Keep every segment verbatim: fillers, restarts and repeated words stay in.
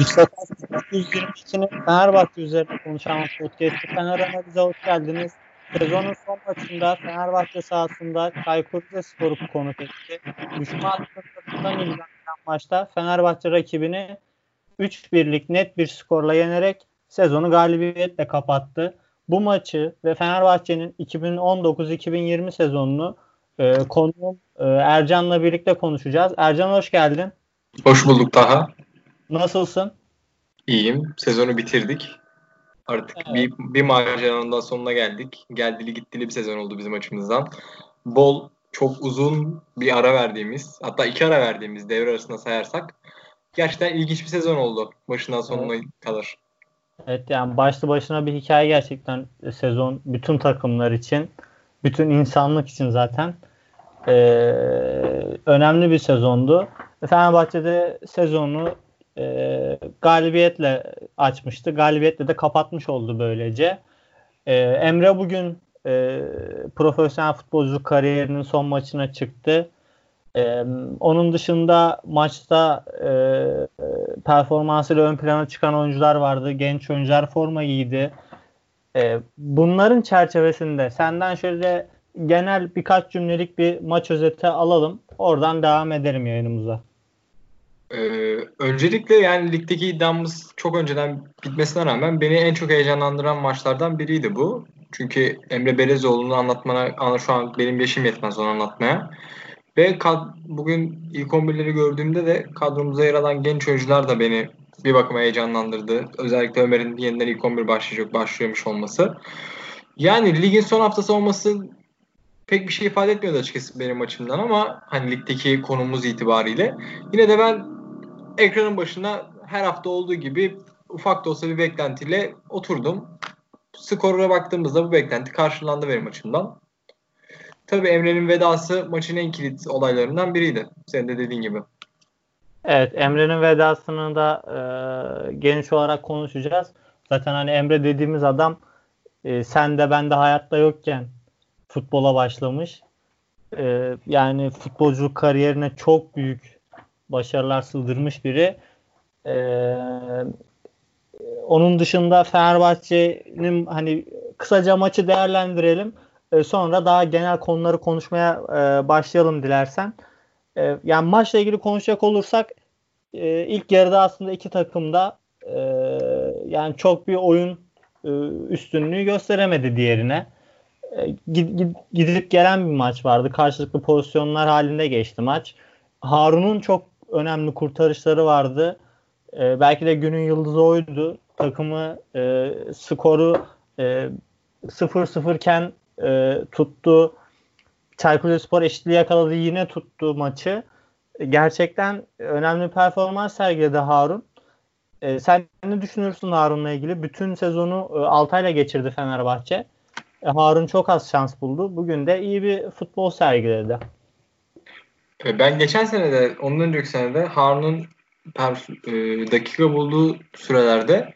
yüz yirmi ikinin Fenerbahçe üzerine konuşan podcast'ı Fener Analiz'e hoş geldiniz. Sezonun son maçında Fenerbahçe sahasında Çaykur Rizespor'u konuk etti. Düşman hattından ilgilenen maçta Fenerbahçe rakibini üç birlik net bir skorla yenerek sezonu galibiyetle kapattı. Bu maçı ve Fenerbahçe'nin iki bin on dokuz iki bin yirmi sezonunu e, konuğum e, Ercan'la birlikte konuşacağız. Ercan hoş geldin. Hoş bulduk Taha. Nasılsın? İyiyim. Sezonu bitirdik. Artık evet. bir, bir maceranın daha sonuna geldik. Geldili gittili bir sezon oldu bizim açımızdan. Bol, çok uzun bir ara verdiğimiz, hatta iki ara verdiğimiz devre arasında sayarsak gerçekten ilginç bir sezon oldu başından sonuna evet. kadar. Evet, yani başlı başına bir hikaye gerçekten sezon bütün takımlar için, bütün insanlık için zaten ee, önemli bir sezondu. Fenerbahçe'de sezonu e, galibiyetle açmıştı. Galibiyetle de kapatmış oldu böylece. E, Emre bugün e, profesyonel futbolculuk kariyerinin son maçına çıktı. E, onun dışında maçta e, performansıyla ön plana çıkan oyuncular vardı. Genç oyuncular forma giydi. E, bunların çerçevesinde senden şöyle genel birkaç cümlelik bir maç özeti alalım. Oradan devam edelim yayınımıza. Ee, öncelikle yani ligdeki iddiamız çok önceden bitmesine rağmen beni en çok heyecanlandıran maçlardan biriydi bu. Çünkü Emre Belözoğlu'nu anlatmana şu an benim yaşım yetmez onu anlatmaya. Ve kad- bugün ilk on birleri gördüğümde de kadromuza yer alan genç oyuncular da beni bir bakıma heyecanlandırdı. Özellikle Ömer'in yeniden ilk on bir başlayacak başlıyormuş olması. Yani ligin son haftası olması pek bir şey ifade etmiyordu açıkçası benim açımdan ama hani ligdeki konumuz itibariyle. Yine de ben ekranın başına her hafta olduğu gibi ufak da olsa bir beklentiyle oturdum. Skoruna baktığımızda bu beklenti karşılandı benim açımdan. Tabii Emre'nin vedası maçın en kilit olaylarından biriydi. Senin de dediğin gibi. Evet, Emre'nin vedasını da e, geniş olarak konuşacağız. Zaten hani Emre dediğimiz adam e, sen de ben de hayatta yokken futbola başlamış. Ee, yani futbolculuk kariyerine çok büyük başarılar sığdırmış biri. Ee, onun dışında Fenerbahçe'nin hani kısaca maçı değerlendirelim. Ee, sonra daha genel konuları konuşmaya e, başlayalım dilersen. Ee, yani maçla ilgili konuşacak olursak e, ilk yarıda aslında iki takım da e, yani çok bir oyun e, üstünlüğü gösteremedi diğerine. Gidip gelen bir maç vardı. Karşılıklı pozisyonlar halinde geçti maç. Harun'un çok önemli kurtarışları vardı. Ee, belki de günün yıldızı oydu. Takımı e, skoru e, sıfır sıfır iken e, tuttu. Çaykur Rizespor eşitliği yakaladı. Yine tuttu maçı. Gerçekten önemli bir performans sergiledi Harun. E, sen ne düşünürsün Harun'la ilgili? Bütün sezonu e, Altay'la geçirdi Fenerbahçe. Harun çok az şans buldu. Bugün de iyi bir futbol sergiledi. Ben geçen sene de, ondan önceki sene de Harun'un pers- e, dakika bulduğu sürelerde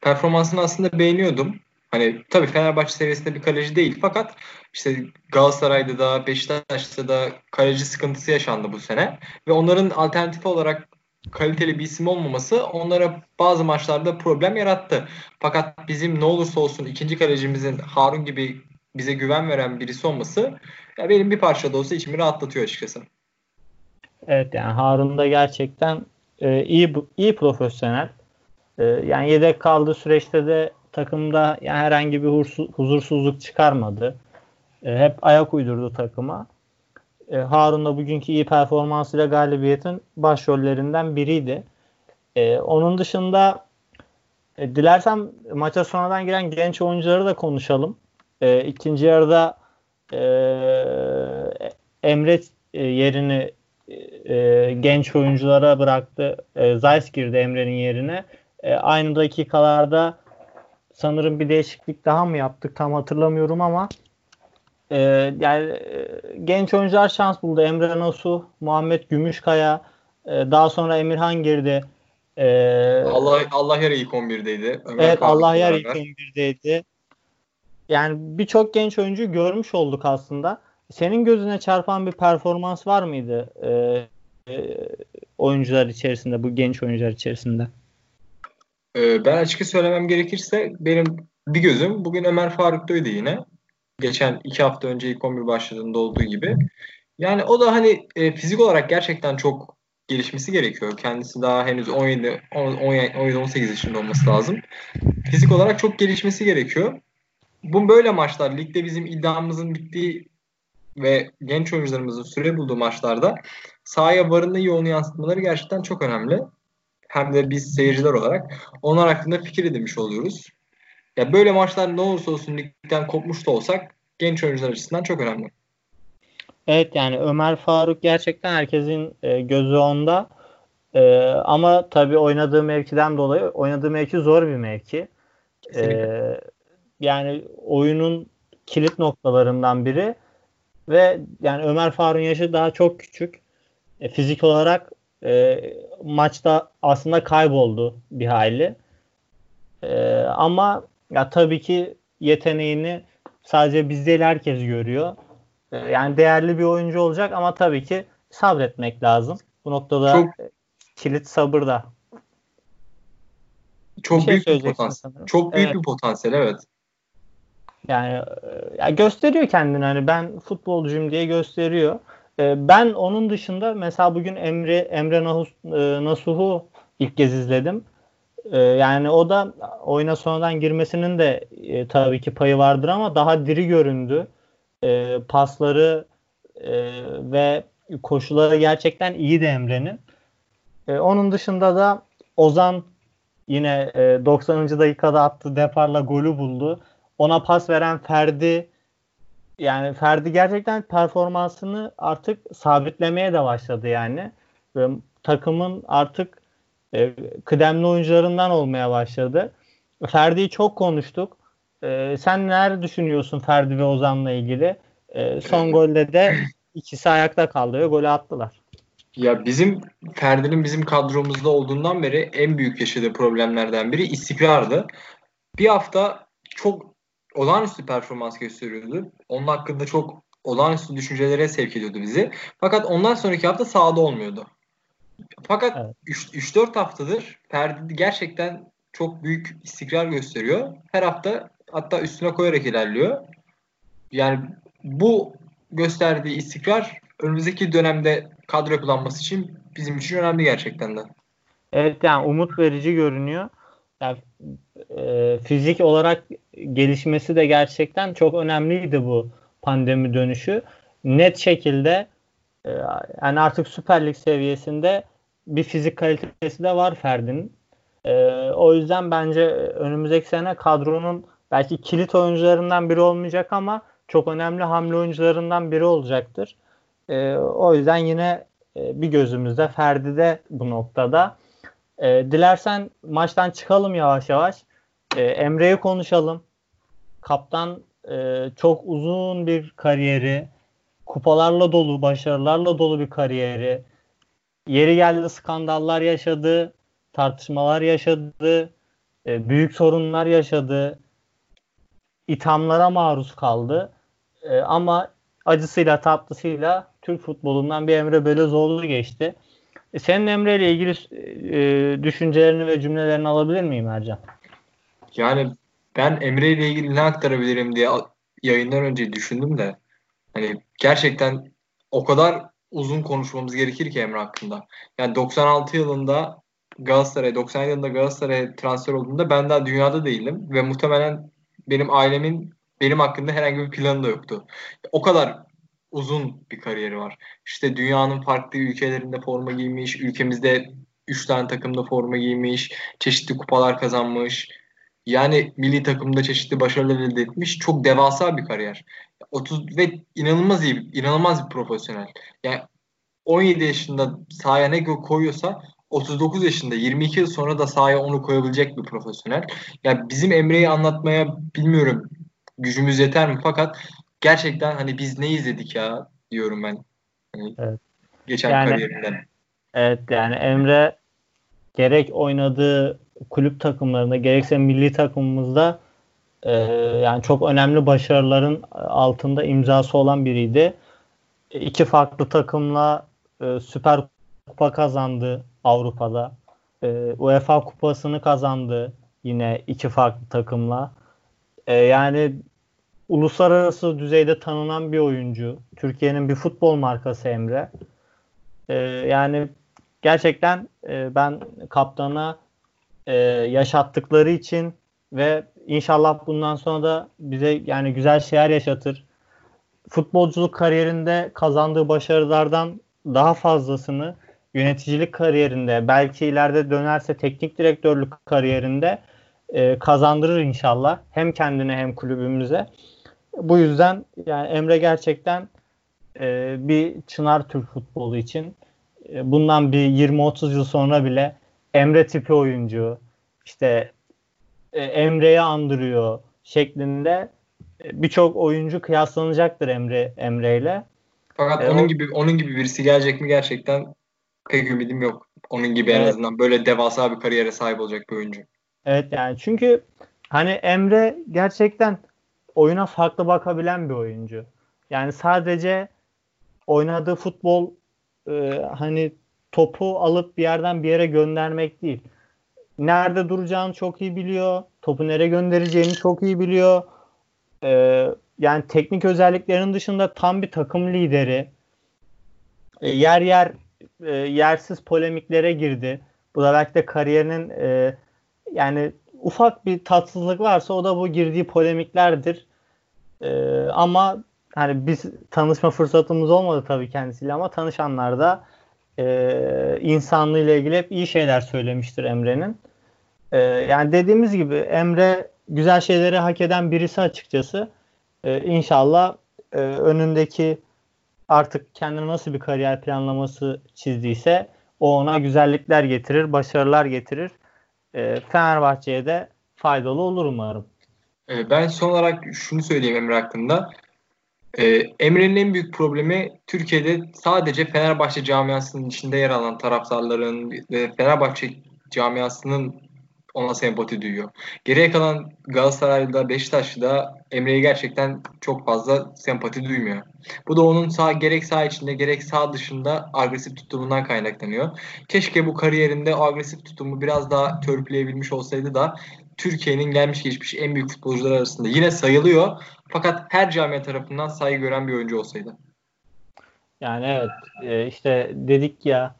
performansını aslında beğeniyordum. Hani tabii Fenerbahçe seviyesinde bir kaleci değil fakat işte Galatasaray'da da Beşiktaş'ta da kaleci sıkıntısı yaşandı bu sene ve onların alternatifi olarak kaliteli bir isim olmaması onlara bazı maçlarda problem yarattı. Fakat bizim ne olursa olsun ikinci kalecimizin Harun gibi bize güven veren birisi olması ya benim bir parça da olsa içimi rahatlatıyor açıkçası. Evet, yani Harun da gerçekten e, iyi iyi profesyonel. E, yani yedek kaldığı süreçte de takımda yani herhangi bir huzursuzluk çıkarmadı. E, hep ayak uydurdu takıma. Harun da bugünkü iyi performansıyla galibiyetin başrollerinden biriydi. Ee, onun dışında e, dilersen maça sonradan giren genç oyuncuları da konuşalım. Ee, ikinci yarıda e, Emre yerini e, genç oyunculara bıraktı. E, Zayis girdi Emre'nin yerine. E, aynı dakikalarda sanırım bir değişiklik daha mı yaptık tam hatırlamıyorum ama Ee, yani genç oyuncular şans buldu. Emre Nasuh, Muhammed Gümüşkaya, e, daha sonra Emirhan girdi. Ee, Allah Allahyar ilk on birdeydi. Ömer evet, Allahyar ilk on birdeydi. Yani birçok genç oyuncu görmüş olduk aslında. Senin gözüne çarpan bir performans var mıydı e, e, oyuncular içerisinde, bu genç oyuncular içerisinde? Ee, ben açıkça söylemem gerekirse benim bir gözüm bugün Ömer Faruk'taydı yine. Geçen iki hafta önce ilk on bir başladığında olduğu gibi. Yani o da hani e, fizik olarak gerçekten çok gelişmesi gerekiyor. Kendisi daha henüz on yedi on sekiz yaşında olması lazım. Fizik olarak çok gelişmesi gerekiyor. Bu böyle maçlar, ligde bizim iddiamızın bittiği ve genç oyuncularımızın süre bulduğu maçlarda sahaya varında iyi onu yansıtmaları gerçekten çok önemli. Hem de biz seyirciler olarak onlar hakkında fikir edinmiş oluyoruz. Ya böyle maçlar ne olursa olsun ligden kopmuş da olsak genç oyuncular açısından çok önemli. Evet, yani Ömer Faruk gerçekten herkesin gözü onda. Ee, ama tabii oynadığı mevkiden dolayı oynadığı mevki zor bir mevki. Ee, yani oyunun kilit noktalarından biri ve yani Ömer Faruk'un yaşı daha çok küçük. E, fizik olarak e, maçta aslında kayboldu bir hayli. E, ama ya tabii ki yeteneğini sadece biz değil herkes görüyor. Yani değerli bir oyuncu olacak ama tabii ki sabretmek lazım. Bu noktada çok, kilit sabır da. Çok bir şey büyük bir potansiyel. Sanırım. Çok büyük evet. bir potansiyel evet. Yani ya gösteriyor kendini, hani ben futbolcuyum diye gösteriyor. Ben onun dışında mesela bugün Emre Emre Nasuh'u ilk kez izledim. Yani o da oyuna sonradan girmesinin de tabii ki payı vardır ama daha diri göründü. E, pasları e, ve koşuları gerçekten iyi de Emre'nin. E, onun dışında da Ozan yine e, doksanıncı dakikada attığı deparla golü buldu. Ona pas veren Ferdi, yani Ferdi gerçekten performansını artık sabitlemeye de başladı yani. Ve takımın artık e, kıdemli oyuncularından olmaya başladı. Ferdi'yi çok konuştuk. Ee, sen neler düşünüyorsun Ferdi ve Ozan'la ilgili? Ee, son golde de ikisi ayakta kaldı ve golü attılar. Ya bizim Ferdi'nin bizim kadromuzda olduğundan beri en büyük yaşadığı problemlerden biri istikrardı. Bir hafta çok olağanüstü performans gösteriyordu. Onun hakkında çok olağanüstü düşüncelere sevk ediyordu bizi. Fakat ondan sonraki hafta sahada olmuyordu. Fakat evet. üç dört haftadır Ferdi gerçekten çok büyük istikrar gösteriyor. Her hafta hatta üstüne koyarak ilerliyor. Yani bu gösterdiği istikrar önümüzdeki dönemde kadro yapılanması için bizim için önemli gerçekten de. Evet, yani umut verici görünüyor. Yani, e, fizik olarak gelişmesi de gerçekten çok önemliydi bu pandemi dönüşü. Net şekilde e, yani artık Süper Lig seviyesinde bir fizik kalitesi de var Ferdi'nin. E, o yüzden bence önümüzdeki sene kadronun belki kilit oyuncularından biri olmayacak ama çok önemli hamle oyuncularından biri olacaktır. E, o yüzden yine e, bir gözümüzde Ferdi de bu noktada. E, dilersen maçtan çıkalım yavaş yavaş. E, Emre'yi konuşalım. Kaptan e, çok uzun bir kariyeri, kupalarla dolu, başarılarla dolu bir kariyeri, yeri geldi skandallar yaşadı, tartışmalar yaşadı, e, büyük sorunlar yaşadı. İthamlara maruz kaldı. Ee, ama acısıyla tatlısıyla Türk futbolundan bir Emre Belözoğlu geçti. E, senin Emre ile ilgili e, düşüncelerini ve cümlelerini alabilir miyim Ercan? Yani ben Emre ile ilgili ne aktarabilirim diye yayından önce düşündüm de hani gerçekten o kadar uzun konuşmamız gerekir ki Emre hakkında. Yani doksan altı yılında Galatasaray, doksan yedi yılında Galatasaray'a transfer olduğunda ben daha dünyada değildim ve muhtemelen benim ailemin benim hakkında herhangi bir planı da yoktu. O kadar uzun bir kariyeri var. İşte dünyanın farklı ülkelerinde forma giymiş, ülkemizde üç tane takımda forma giymiş, çeşitli kupalar kazanmış. Yani milli takımda çeşitli başarılar elde etmiş. Çok devasa bir kariyer. otuz ve inanılmaz iyi, inanılmaz bir profesyonel. Yani on yedi yaşında sahaya ne koyuyorsa otuz dokuz yaşında, yirmi iki yıl sonra da sahaya onu koyabilecek bir profesyonel. Yani bizim Emre'yi anlatmaya bilmiyorum gücümüz yeter mi? Fakat gerçekten hani biz ne izledik ya diyorum ben. Yani evet. Geçen yani, kariyerinden. Evet, yani Emre gerek oynadığı kulüp takımlarında gerekse milli takımımızda e, yani çok önemli başarıların altında imzası olan biriydi. İki farklı takımla e, Süper Kupa kazandı Avrupa'da. E, UEFA kupasını kazandı yine iki farklı takımla. E, yani uluslararası düzeyde tanınan bir oyuncu. Türkiye'nin bir futbol markası Emre. E, yani gerçekten e, ben kaptana e, yaşattıkları için ve inşallah bundan sonra da bize yani güzel şeyler yaşatır. Futbolculuk kariyerinde kazandığı başarılardan daha fazlasını yöneticilik kariyerinde, belki ileride dönerse teknik direktörlük kariyerinde e, kazandırır inşallah. Hem kendine hem kulübümüze. Bu yüzden yani Emre gerçekten e, bir çınar Türk futbolu için. E, bundan bir yirmi otuz yıl sonra bile Emre tipi oyuncu, işte e, Emre'yi andırıyor şeklinde birçok oyuncu kıyaslanacaktır Emre Emre'yle. Fakat ee, onun gibi onun gibi birisi gelecek mi gerçekten pek ümidim yok. Onun gibi evet. En azından böyle devasa bir kariyere sahip olacak bir oyuncu. Evet yani çünkü hani Emre gerçekten oyuna farklı bakabilen bir oyuncu. Yani sadece oynadığı futbol e, hani topu alıp bir yerden bir yere göndermek değil. Nerede duracağını çok iyi biliyor. Topu nereye göndereceğini çok iyi biliyor. Ee, yani teknik özelliklerinin dışında tam bir takım lideri, e, yer yer e, yersiz polemiklere girdi. Bu da belki de kariyerinin e, yani ufak bir tatsızlık varsa o da bu girdiği polemiklerdir. E, ama hani biz tanışma fırsatımız olmadı tabii kendisiyle ama tanışanlar da e, insanlığıyla ilgili hep iyi şeyler söylemiştir Emre'nin. E, yani dediğimiz gibi Emre güzel şeyleri hak eden birisi açıkçası. Ee, inşallah e, önündeki artık kendine nasıl bir kariyer planlaması çizdiyse o ona güzellikler getirir, başarılar getirir. Ee, Fenerbahçe'ye de faydalı olur umarım. Ben son olarak şunu söyleyeyim Emre hakkında. Ee, Emre'nin en büyük problemi Türkiye'de sadece Fenerbahçe camiasının içinde yer alan taraftarların ve Fenerbahçe camiasının ona sempati duyuyor. Geriye kalan Galatasaray'da, Beşiktaş'da Emre'ye gerçekten çok fazla sempati duymuyor. Bu da onun sağ, gerek sağ içinde gerek sağ dışında agresif tutumundan kaynaklanıyor. Keşke bu kariyerinde o agresif tutumu biraz daha törpüleyebilmiş olsaydı da Türkiye'nin gelmiş geçmiş en büyük futbolcular arasında yine sayılıyor. Fakat her camia tarafından saygı gören bir oyuncu olsaydı. Yani evet işte dedik ya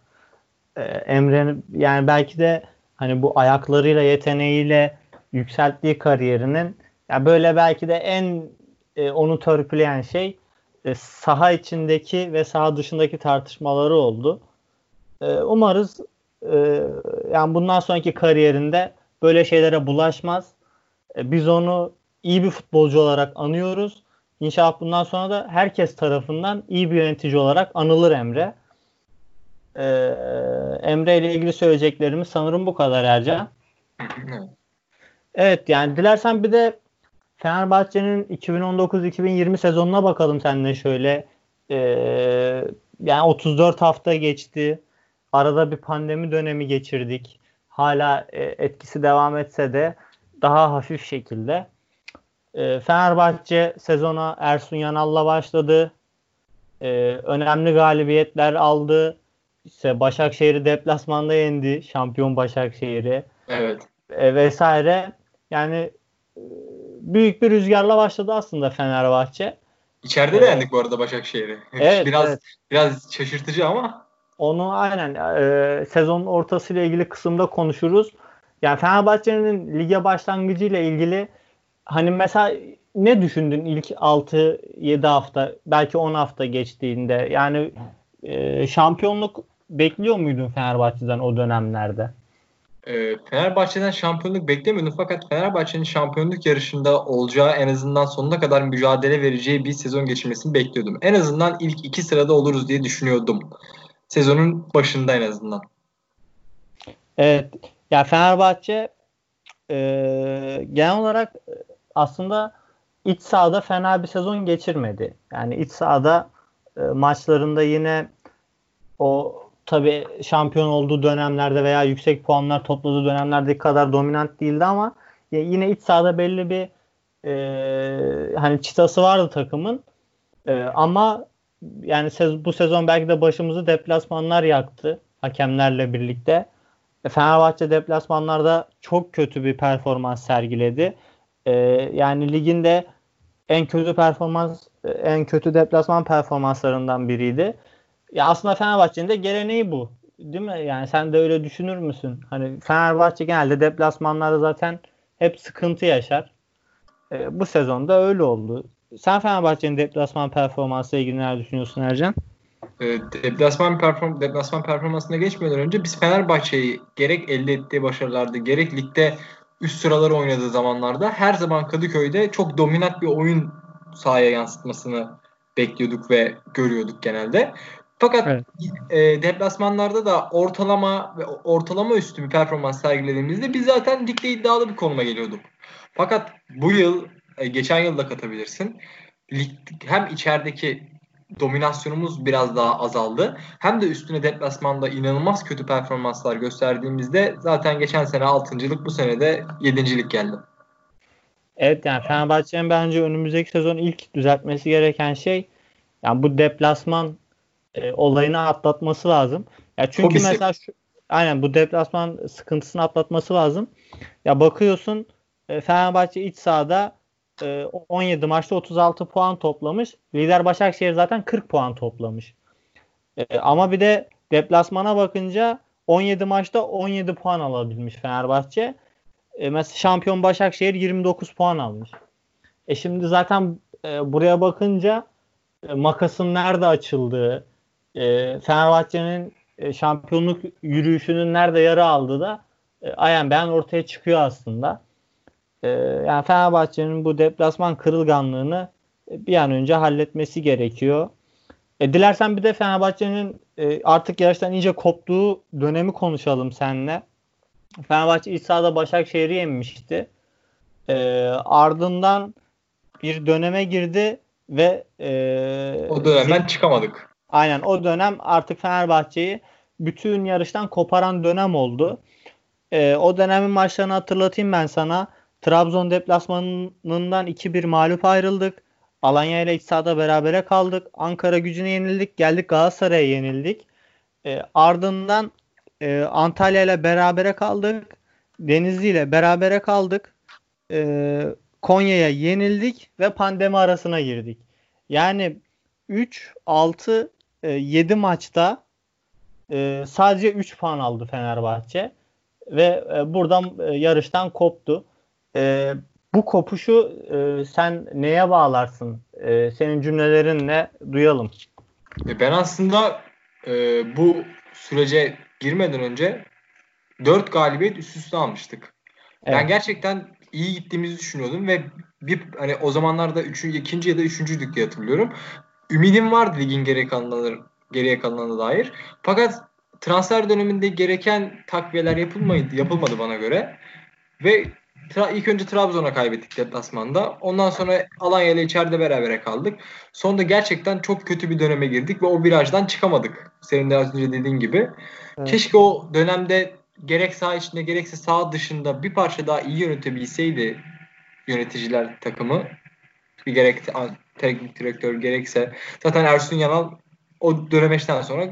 Emre'nin yani belki de hani bu ayaklarıyla, yeteneğiyle yükselttiği kariyerinin ya böyle belki de en e, onu törpüleyen şey e, saha içindeki ve saha dışındaki tartışmaları oldu. E, umarız e, yani bundan sonraki kariyerinde böyle şeylere bulaşmaz. E, biz onu iyi bir futbolcu olarak anıyoruz. İnşallah bundan sonra da herkes tarafından iyi bir yönetici olarak anılır Emre. Ee, Emre ile ilgili söyleyeceklerimiz sanırım bu kadar Ercan. Evet yani dilersen bir de Fenerbahçe'nin iki bin on dokuz iki bin yirmi sezonuna bakalım seninle şöyle. Ee, yani otuz dört hafta geçti. Arada bir pandemi dönemi geçirdik. Hala e, etkisi devam etse de daha hafif şekilde. Ee, Fenerbahçe sezona Ersun Yanal'la başladı. Ee, önemli galibiyetler aldı. İşte Başakşehir'i deplasmanda yendi. Şampiyon Başakşehir'i. Evet. E, vesaire. Yani büyük bir rüzgarla başladı aslında Fenerbahçe. İçeride de ee, yendik bu arada Başakşehir'i. Evet, biraz evet. biraz şaşırtıcı ama. Onu aynen e, sezonun ortasıyla ilgili kısımda konuşuruz. Yani Fenerbahçe'nin lige başlangıcıyla ilgili hani mesela ne düşündün ilk altı yedi hafta belki on hafta geçtiğinde? Yani e, şampiyonluk bekliyor muydun Fenerbahçe'den o dönemlerde? E, Fenerbahçe'den şampiyonluk beklemiyordum fakat Fenerbahçe'nin şampiyonluk yarışında olacağı en azından sonuna kadar mücadele vereceği bir sezon geçirmesini bekliyordum. En azından ilk iki sırada oluruz diye düşünüyordum. Sezonun başında en azından. Evet. Ya Fenerbahçe e, genel olarak aslında iç sahada fena bir sezon geçirmedi. Yani iç sahada e, maçlarında yine o tabii şampiyon olduğu dönemlerde veya yüksek puanlar topladığı dönemlerdeki kadar dominant değildi ama yine iç sahada belli bir e, hani çıtası vardı takımın. E, ama yani sez, bu sezon belki de başımızı deplasmanlar yaktı hakemlerle birlikte. Fenerbahçe deplasmanlarda çok kötü bir performans sergiledi. Ee, yani liginde en kötü performans, en kötü deplasman performanslarından biriydi. Ya aslında Fenerbahçe'nin de geleneği bu, değil mi? Yani sen de öyle düşünür müsün? Hani Fenerbahçe genelde deplasmanlarda zaten hep sıkıntı yaşar. Ee, bu sezonda öyle oldu. Sen Fenerbahçe'nin deplasman performansı ile ilgili neler düşünüyorsun Ercan? Deplasman, perform- deplasman performansına geçmeden önce biz Fenerbahçe'yi gerek elde ettiği başarılarda gerek ligde üst sıraları oynadığı zamanlarda her zaman Kadıköy'de çok dominant bir oyun sahaya yansıtmasını bekliyorduk ve görüyorduk genelde. Fakat evet. e, deplasmanlarda da ortalama ve ortalama üstü bir performans sergilediğimizde biz zaten ligde iddialı bir konuma geliyorduk. Fakat bu yıl, e, geçen yıl da katabilirsin, lig, hem içerideki dominasyonumuz biraz daha azaldı. Hem de üstüne deplasmanda inanılmaz kötü performanslar gösterdiğimizde zaten geçen sene altıncılık, bu sene de yedincilik geldi. Evet, yani Fenerbahçe'nin bence önümüzdeki sezon ilk düzeltmesi gereken şey, yani bu deplasman e, olayını atlatması lazım. Ya çünkü Hobisi. mesela şu, aynen bu deplasman sıkıntısını atlatması lazım. Ya bakıyorsun e, Fenerbahçe iç sahada on yedi maçta otuz altı puan toplamış. Lider Başakşehir zaten kırk puan toplamış. E, ama bir de deplasmana bakınca on yedi maçta on yedi puan alabilmiş Fenerbahçe. E, mesela şampiyon Başakşehir yirmi dokuz puan almış. E şimdi zaten e, buraya bakınca e, makasın nerede açıldığı, e, Fenerbahçe'nin e, şampiyonluk yürüyüşünün nerede yara aldığı da e, ayan beyan ortaya çıkıyor aslında. Yani Fenerbahçe'nin bu deplasman kırılganlığını bir an önce halletmesi gerekiyor. E, dilersen bir de Fenerbahçe'nin e, artık yarıştan iyice koptuğu dönemi konuşalım seninle. Fenerbahçe iç sahada Başakşehir'i yenmişti. E, ardından bir döneme girdi ve e, o dönemden çıkamadık. Aynen, o dönem artık Fenerbahçe'yi bütün yarıştan koparan dönem oldu. E, o dönemin maçlarını hatırlatayım ben sana. Trabzon deplasmanından iki bir mağlup ayrıldık. Alanya ile iç sahada berabere kaldık. Ankara Gücü'ne yenildik. Geldik Galatasaray'a yenildik. E, ardından e, Antalya ile berabere kaldık. Denizli ile berabere kaldık. E, Konya'ya yenildik ve pandemi arasına girdik. Yani üç, altı, yedi maçta e, sadece üç puan aldı Fenerbahçe. Ve e, buradan e, yarıştan koptu. Ee, bu kopuşu e, sen neye bağlarsın? E, senin cümlelerinle duyalım. Ben aslında e, bu sürece girmeden önce dört galibiyet üst üste almıştık. Evet. Ben gerçekten iyi gittiğimizi düşünüyordum ve bir hani o zamanlarda üçüncü, ikinci ya da üçüncüydük diye hatırlıyorum. Ümidim vardı ligin geriye kalanları, geriye kalanına dair. Fakat transfer döneminde gereken takviyeler yapılmadı, yapılmadı bana göre ve İlk önce Trabzon'a kaybettik deplasmanda. Ondan sonra Alanya ile içeride berabere kaldık. Sonunda gerçekten çok kötü bir döneme girdik ve o virajdan çıkamadık. Senin de az önce dediğin gibi. Evet. Keşke o dönemde gerek saha içinde gerekse saha dışında bir parça daha iyi yönetebilseydi yöneticiler takımı. Bir gerek teknik direktör gerekse. Zaten Ersun Yanal o dönemeçten sonra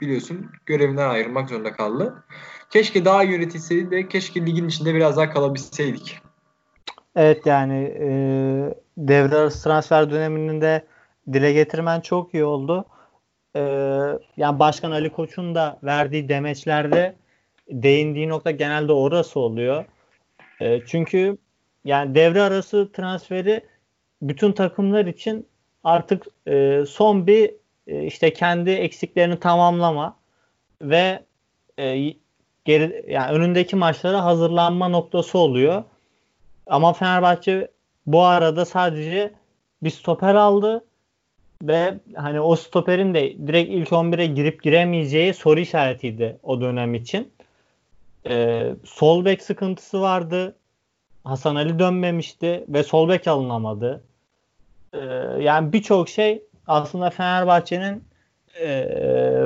biliyorsun görevinden ayrılmak zorunda kaldı. Keşke daha iyi yönetilseydi de keşke ligin içinde biraz daha kalabilseydik. Evet, yani e, devre arası transfer döneminin de dile getirmen çok iyi oldu. E, yani Başkan Ali Koç'un da verdiği demeçlerde değindiği nokta genelde orası oluyor. E, çünkü yani devre arası transferi bütün takımlar için artık e, son bir e, işte kendi eksiklerini tamamlama ve e, Geri, yani önündeki maçlara hazırlanma noktası oluyor. Ama Fenerbahçe bu arada sadece bir stoper aldı ve hani o stoperin de direkt ilk on bire girip giremeyeceği soru işaretiydi o dönem için. Ee, sol bek sıkıntısı vardı. Hasan Ali dönmemişti ve sol bek alınamadı. Ee, yani birçok şey aslında Fenerbahçe'nin ee,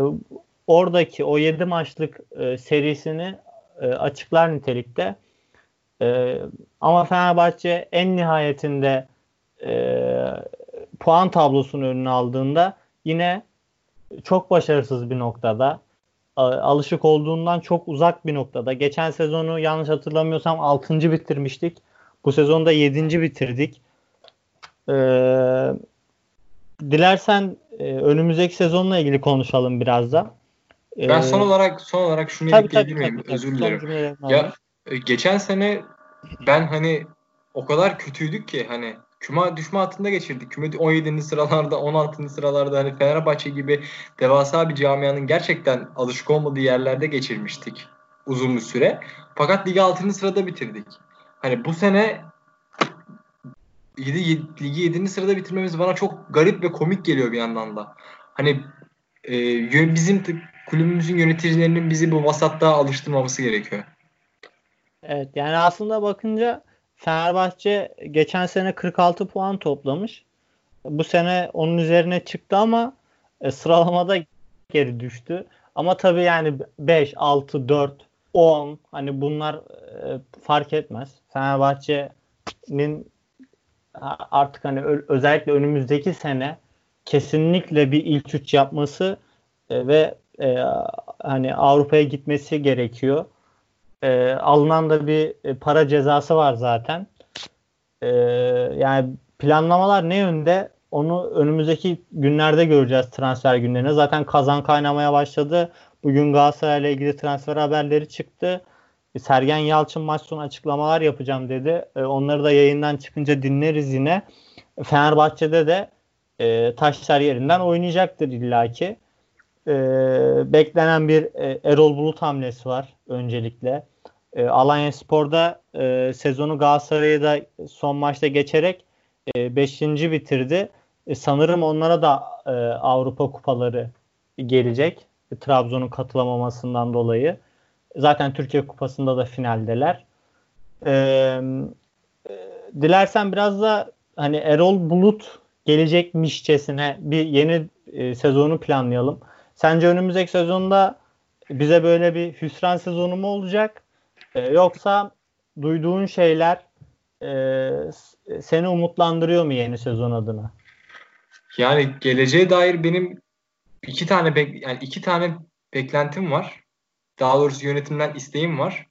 oradaki o yedi maçlık e, serisini e, açıklar nitelikte. E, ama Fenerbahçe en nihayetinde e, puan tablosunun önüne aldığında yine çok başarısız bir noktada. alışık olduğundan çok uzak bir noktada. Geçen sezonu yanlış hatırlamıyorsam altıncı bitirmiştik. Bu sezonda yedinci bitirdik. Ee, dilersen e, önümüzdeki sezonla ilgili konuşalım biraz da. Ee, ben son olarak son olarak şunu tabii, ekleyebilirim. Tabii, Özür dilerim. Ya geçen sene ben hani o kadar kötüydük ki hani küme düşme hattında geçirdik. Küme on yedinci sıralarda, on altıncı sıralarda hani Fenerbahçe gibi devasa bir camianın gerçekten alışık olmadığı yerlerde geçirmiştik uzun bir süre. Fakat ligi altıncı sırada bitirdik. Hani bu sene ligi yedinci sırada bitirmemiz bana çok garip ve komik geliyor bir yandan da. Hani e, bizim kulübümüzün yöneticilerinin bizi bu vasatlığa alıştırmaması gerekiyor. Evet, yani aslında bakınca Fenerbahçe geçen sene kırk altı puan toplamış. Bu sene onun üzerine çıktı ama e, sıralamada geri düştü. Ama tabii yani beş, altı, dört, on hani bunlar e, fark etmez. Fenerbahçe'nin artık hani ö- özellikle önümüzdeki sene kesinlikle bir ilk üç yapması e, ve e, hani Avrupa'ya gitmesi gerekiyor. E, alınan da bir para cezası var zaten. E, yani planlamalar ne yönde onu önümüzdeki günlerde göreceğiz, transfer günlerine. Zaten kazan kaynamaya başladı. Bugün Galatasaray'la ilgili transfer haberleri çıktı. E, Sergen Yalçın maç sonu açıklamalar yapacağım dedi. E, onları da yayından çıkınca dinleriz yine. Fenerbahçe'de de e, taşlar yerinden oynayacaktır illaki. E, beklenen bir e, Erol Bulut hamlesi var öncelikle. E, Alanyaspor'da e, sezonu Galatasaray'ı da son maçta geçerek beşinci E, bitirdi. E, sanırım onlara da e, Avrupa kupaları gelecek. E, Trabzon'un katılamamasından dolayı. Zaten Türkiye Kupası'nda da finaldeler. E, e, dilersen biraz da hani Erol Bulut gelecekmişçesine bir yeni e, sezonu planlayalım. Sence önümüzdeki sezonda bize böyle bir hüsran sezonu mu olacak? Ee, yoksa duyduğun şeyler e, seni umutlandırıyor mu yeni sezon adına? Yani geleceğe dair benim iki tane bek- yani iki tane beklentim var. Daha doğrusu yönetimden isteğim var.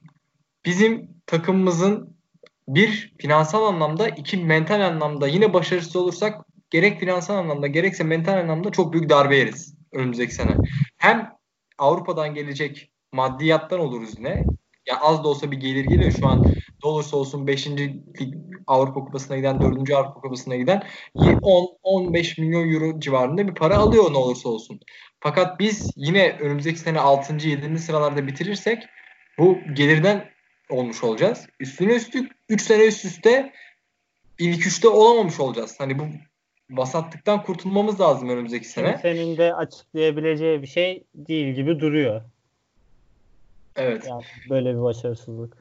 Bizim takımımızın bir finansal anlamda, iki mental anlamda yine başarısız olursak gerek finansal anlamda gerekse mental anlamda çok büyük darbe yeriz önümüzdeki sene. Hem Avrupa'dan gelecek maddiyattan oluruz yine. Ya az da olsa bir gelir geliyor şu an. Ne olursa olsun beşinci Avrupa Kupası'na giden, dördüncü Avrupa Kupası'na giden on on beş milyon euro civarında bir para alıyor ne olursa olsun. Fakat biz yine önümüzdeki sene altıncı yedinci sıralarda bitirirsek bu gelirden olmuş olacağız. Üstüne üstlük üç sene üst üste ilk üçte olamamış olacağız. Hani bu vasatlıktan kurtulmamız lazım önümüzdeki sene. Senin de açıklayabileceği bir şey değil gibi duruyor. Evet. Yani böyle bir başarısızlık.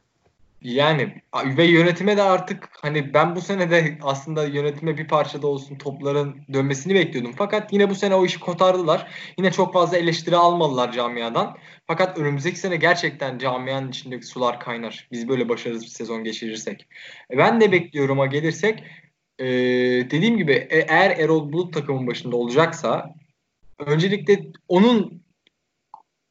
Yani ve yönetime de artık hani ben bu sene de aslında yönetime bir parçada olsun topların dönmesini bekliyordum. Fakat yine bu sene o işi kotardılar. Yine çok fazla eleştiri almadılar camiadan. Fakat önümüzdeki sene gerçekten camianın içindeki sular kaynar. Biz böyle başarısız bir sezon geçirirsek. Ben de bekliyorum'a gelirsek Ee, dediğim gibi eğer Erol Bulut takımın başında olacaksa öncelikle onun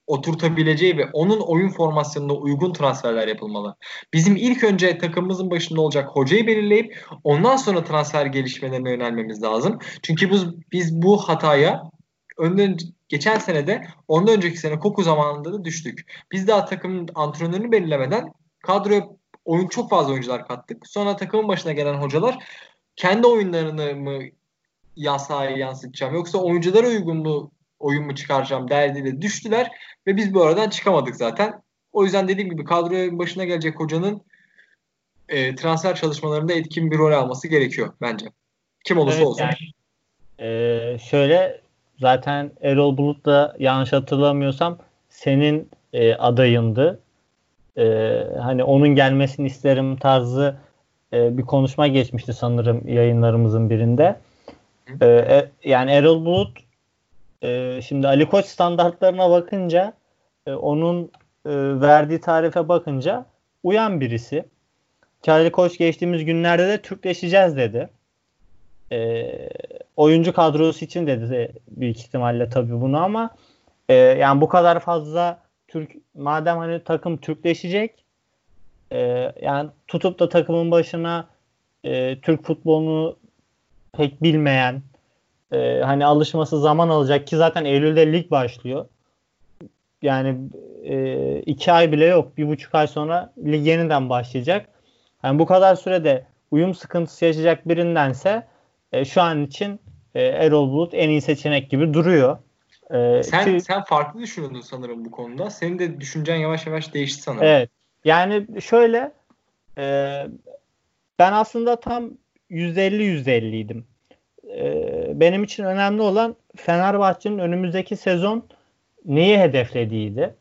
oturtabileceği ve onun oyun formasyonuna uygun transferler yapılmalı. Bizim ilk önce takımımızın başında olacak hocayı belirleyip ondan sonra transfer gelişmelerine yönelmemiz lazım. Çünkü biz, biz bu hataya önden, geçen sene de ondan önceki sene Koku zamanında da düştük. Biz daha takımın antrenörünü belirlemeden kadroya oyun çok fazla oyuncular kattık. Sonra takımın başına gelen hocalar kendi oyunlarını mı yasaya yansıtacağım yoksa oyunculara uygun mu oyun mu çıkaracağım derdiyle düştüler ve biz bu aradan çıkamadık zaten. O yüzden dediğim gibi kadroya başına gelecek hocanın e, transfer çalışmalarında etkin bir rol alması gerekiyor bence. Kim olursa evet, olsun. Yani, e, şöyle zaten Erol Bulut da yanlış hatırlamıyorsam senin e, adayındı. E, hani onun gelmesini isterim tarzı bir konuşma geçmişti sanırım yayınlarımızın birinde. Ee, yani Erol Bulut e, şimdi Ali Koç standartlarına bakınca e, onun e, verdiği tarife bakınca uyan birisi. Ki Ali Koç geçtiğimiz günlerde de Türkleşeceğiz dedi. E, oyuncu kadrosu için dedi büyük ihtimalle tabii bunu ama e, yani bu kadar fazla Türk madem hani takım Türkleşecek, e, yani tutup da takımın başına e, Türk futbolunu pek bilmeyen, e, hani alışması zaman alacak ki zaten Eylül'de lig başlıyor. Yani e, iki ay bile yok. Bir buçuk ay sonra lig yeniden başlayacak. Yani bu kadar sürede uyum sıkıntısı yaşayacak birindense e, şu an için e, Erol Bulut en iyi seçenek gibi duruyor. E, sen ki, sen farklı düşünüyordun sanırım bu konuda. Senin de düşüncen yavaş yavaş değişti sanırım. Evet. Yani şöyle e, ben aslında tam yüzde elli yüzde elliydim. E, benim için önemli olan Fenerbahçe'nin önümüzdeki sezon neyi hedeflediydi.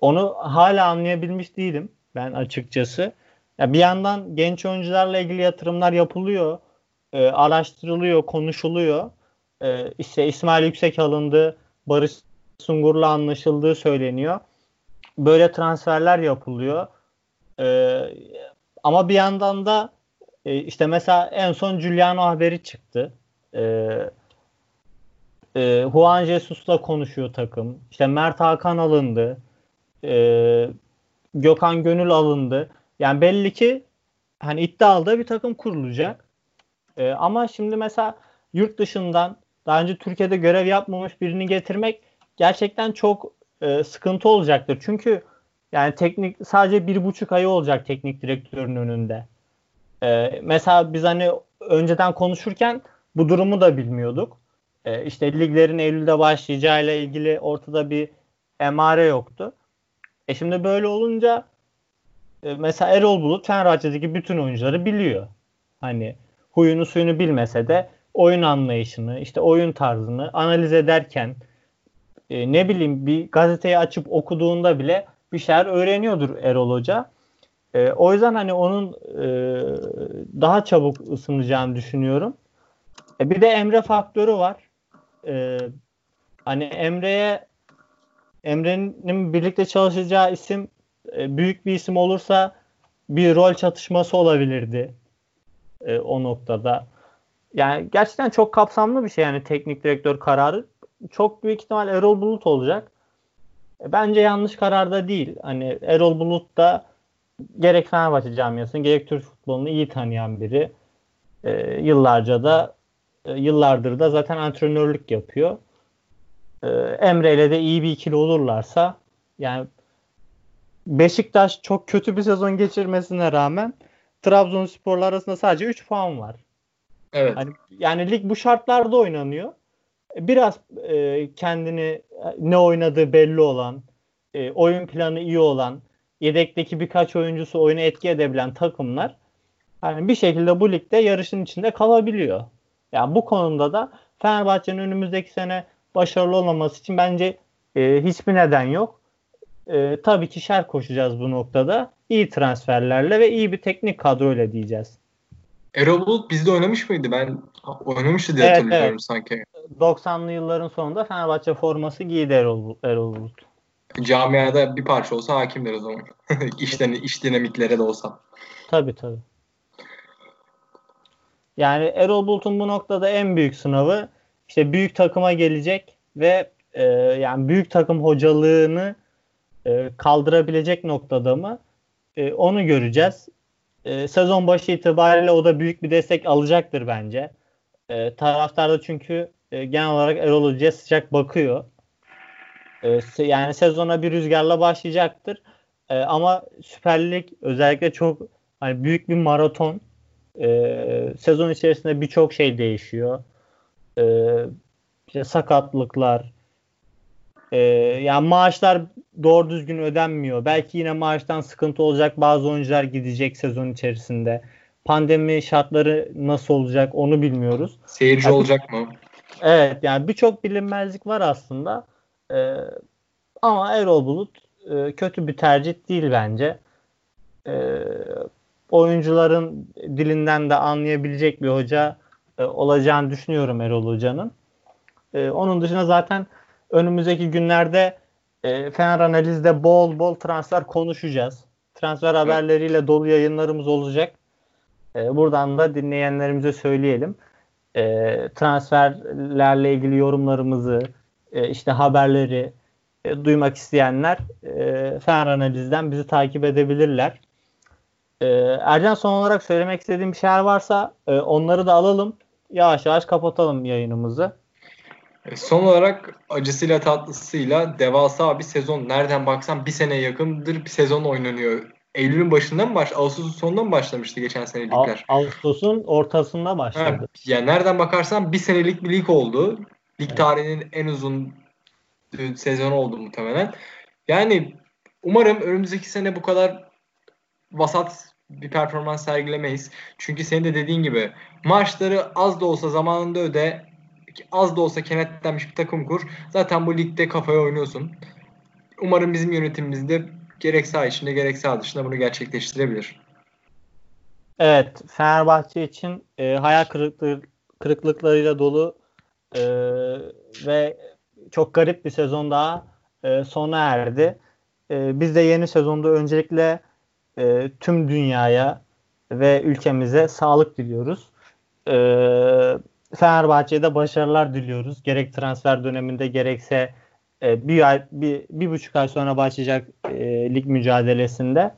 Onu hala anlayabilmiş değilim ben açıkçası. Ya bir yandan genç oyuncularla ilgili yatırımlar yapılıyor, e, araştırılıyor, konuşuluyor. E, işte İsmail Yüksek alındı, Barış Sungur'la anlaşıldığı söyleniyor. Böyle transferler yapılıyor. E, ama bir yandan da e, işte mesela en son Giuliano haberi çıktı. E, e, Juan Jesus'la konuşuyor takım. İşte Mert Hakan alındı. E, Gökhan Gönül alındı. Yani belli ki hani iddialı bir takım kurulacak. Ee, ama şimdi mesela yurt dışından daha önce Türkiye'de görev yapmamış birini getirmek gerçekten çok e, sıkıntı olacaktır. Çünkü yani teknik sadece bir buçuk ayı olacak teknik direktörün önünde. Ee, mesela biz hani önceden konuşurken bu durumu da bilmiyorduk. Ee, işte liglerin Eylül'de başlayacağıyla ilgili ortada bir emare yoktu. E şimdi böyle olunca mesela Erol Bulut Fenerbahçe'deki bütün oyuncuları biliyor. Hani huyunu suyunu bilmese de oyun anlayışını, işte oyun tarzını analiz ederken e, ne bileyim bir gazeteyi açıp okuduğunda bile bir şeyler öğreniyordur Erol Hoca. E, o yüzden hani onun e, daha çabuk ısınacağını düşünüyorum. E, bir de Emre faktörü var. E, hani Emre'ye Emre'nin birlikte çalışacağı isim büyük bir isim olursa bir rol çatışması olabilirdi e, o noktada. Yani gerçekten çok kapsamlı bir şey yani teknik direktör kararı. Çok büyük ihtimal Erol Bulut olacak. E, bence yanlış karar da değil. Hani Erol Bulut da gerek Fenerbahçe camiasını gerek Türk futbolunu iyi tanıyan biri. E, yıllarca da e, yıllardır da zaten antrenörlük yapıyor. E, Emre ile de iyi bir ikili olurlarsa yani Beşiktaş çok kötü bir sezon geçirmesine rağmen Trabzonspor'la arasında sadece üç puan var. Evet. Yani, yani lig bu şartlarda oynanıyor. Biraz e, kendini ne oynadığı belli olan, e, oyun planı iyi olan, yedekteki birkaç oyuncusu oyunu etki edebilen takımlar yani bir şekilde bu ligde yarışın içinde kalabiliyor. Yani bu konumda da Fenerbahçe'nin önümüzdeki sene başarılı olmaması için bence e, hiçbir neden yok. Ee, tabii ki şer koşacağız bu noktada. İyi transferlerle ve iyi bir teknik kadroyla diyeceğiz. Erol Bulut bizde oynamış mıydı? Ben oynamıştı diye evet, hatırlıyorum evet. Sanki. doksanlı yılların sonunda Fenerbahçe forması giydi Erol, Erol Bulut. Camiada bir parça olsa hakimdir o zaman. iş, iş dinamiklere de olsa. Tabii tabii. Yani Erol Bulut'un bu noktada en büyük sınavı işte büyük takıma gelecek ve e, yani büyük takım hocalığını kaldırabilecek noktada mı? E, onu göreceğiz. E, sezon başı itibariyle o da büyük bir destek alacaktır bence. E, taraftar da çünkü e, genel olarak Erol Hoca'ya sıcak bakıyor. E, yani sezona bir rüzgarla başlayacaktır. E, ama Süper Lig özellikle çok hani büyük bir maraton. E, sezon içerisinde birçok şey değişiyor. E, işte sakatlıklar, Ee, yani maaşlar doğru düzgün ödenmiyor. Belki yine maaştan sıkıntı olacak. Bazı oyuncular gidecek sezon içerisinde. Pandemi şartları nasıl olacak onu bilmiyoruz. Seyirci yani, olacak mı? Evet yani birçok bilinmezlik var aslında. Ee, ama Erol Bulut e, kötü bir tercih değil bence. Ee, oyuncuların dilinden de anlayabilecek bir hoca e, olacağını düşünüyorum Erol Hoca'nın. E, onun dışında zaten önümüzdeki günlerde e, Fener Analiz'de bol bol transfer konuşacağız. Transfer evet. haberleriyle dolu yayınlarımız olacak. E, buradan da dinleyenlerimize söyleyelim. E, transferlerle ilgili yorumlarımızı, e, işte haberleri, e, duymak isteyenler e, Fener Analiz'den bizi takip edebilirler. E, Ercan, son olarak söylemek istediğim bir şeyler varsa e, onları da alalım. Yavaş yavaş kapatalım yayınımızı. Son olarak acısıyla tatlısıyla devasa bir sezon. Nereden baksan bir sene yakındır bir sezon oynanıyor. Eylül'ün başında mı başladı? Ağustos'un sonunda mı başlamıştı geçen senelikler? Ağustos'un ortasında başladı. Evet. Yani nereden bakarsan bir senelik bir lig oldu. Lig tarihinin en uzun sezonu oldu muhtemelen. Yani umarım önümüzdeki sene bu kadar vasat bir performans sergilemeyiz. Çünkü senin de dediğin gibi maaşları az da olsa zamanında öde, az da olsa kenetlenmiş bir takım kur. Zaten bu ligde kafaya oynuyorsun. Umarım bizim yönetimimizde gerek saha içinde gerek saha dışında bunu gerçekleştirebilir. Evet, Fenerbahçe için e, hayal kırıklığı, kırıklıklarıyla dolu e, ve çok garip bir sezon daha e, sona erdi. E, biz de yeni sezonda öncelikle e, tüm dünyaya ve ülkemize sağlık diliyoruz. Evet. Fenerbahçe'ye de başarılar diliyoruz. Gerek transfer döneminde gerekse e, bir ay, bir, bir buçuk ay sonra başlayacak e, lig mücadelesinde.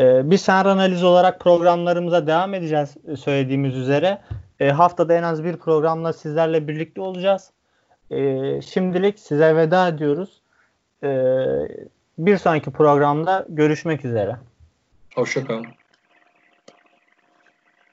E, biz Fener Analiz olarak programlarımıza devam edeceğiz söylediğimiz üzere. E, haftada en az bir programla sizlerle birlikte olacağız. E, şimdilik size veda ediyoruz. E, bir sonraki programda görüşmek üzere. Hoşça kalın.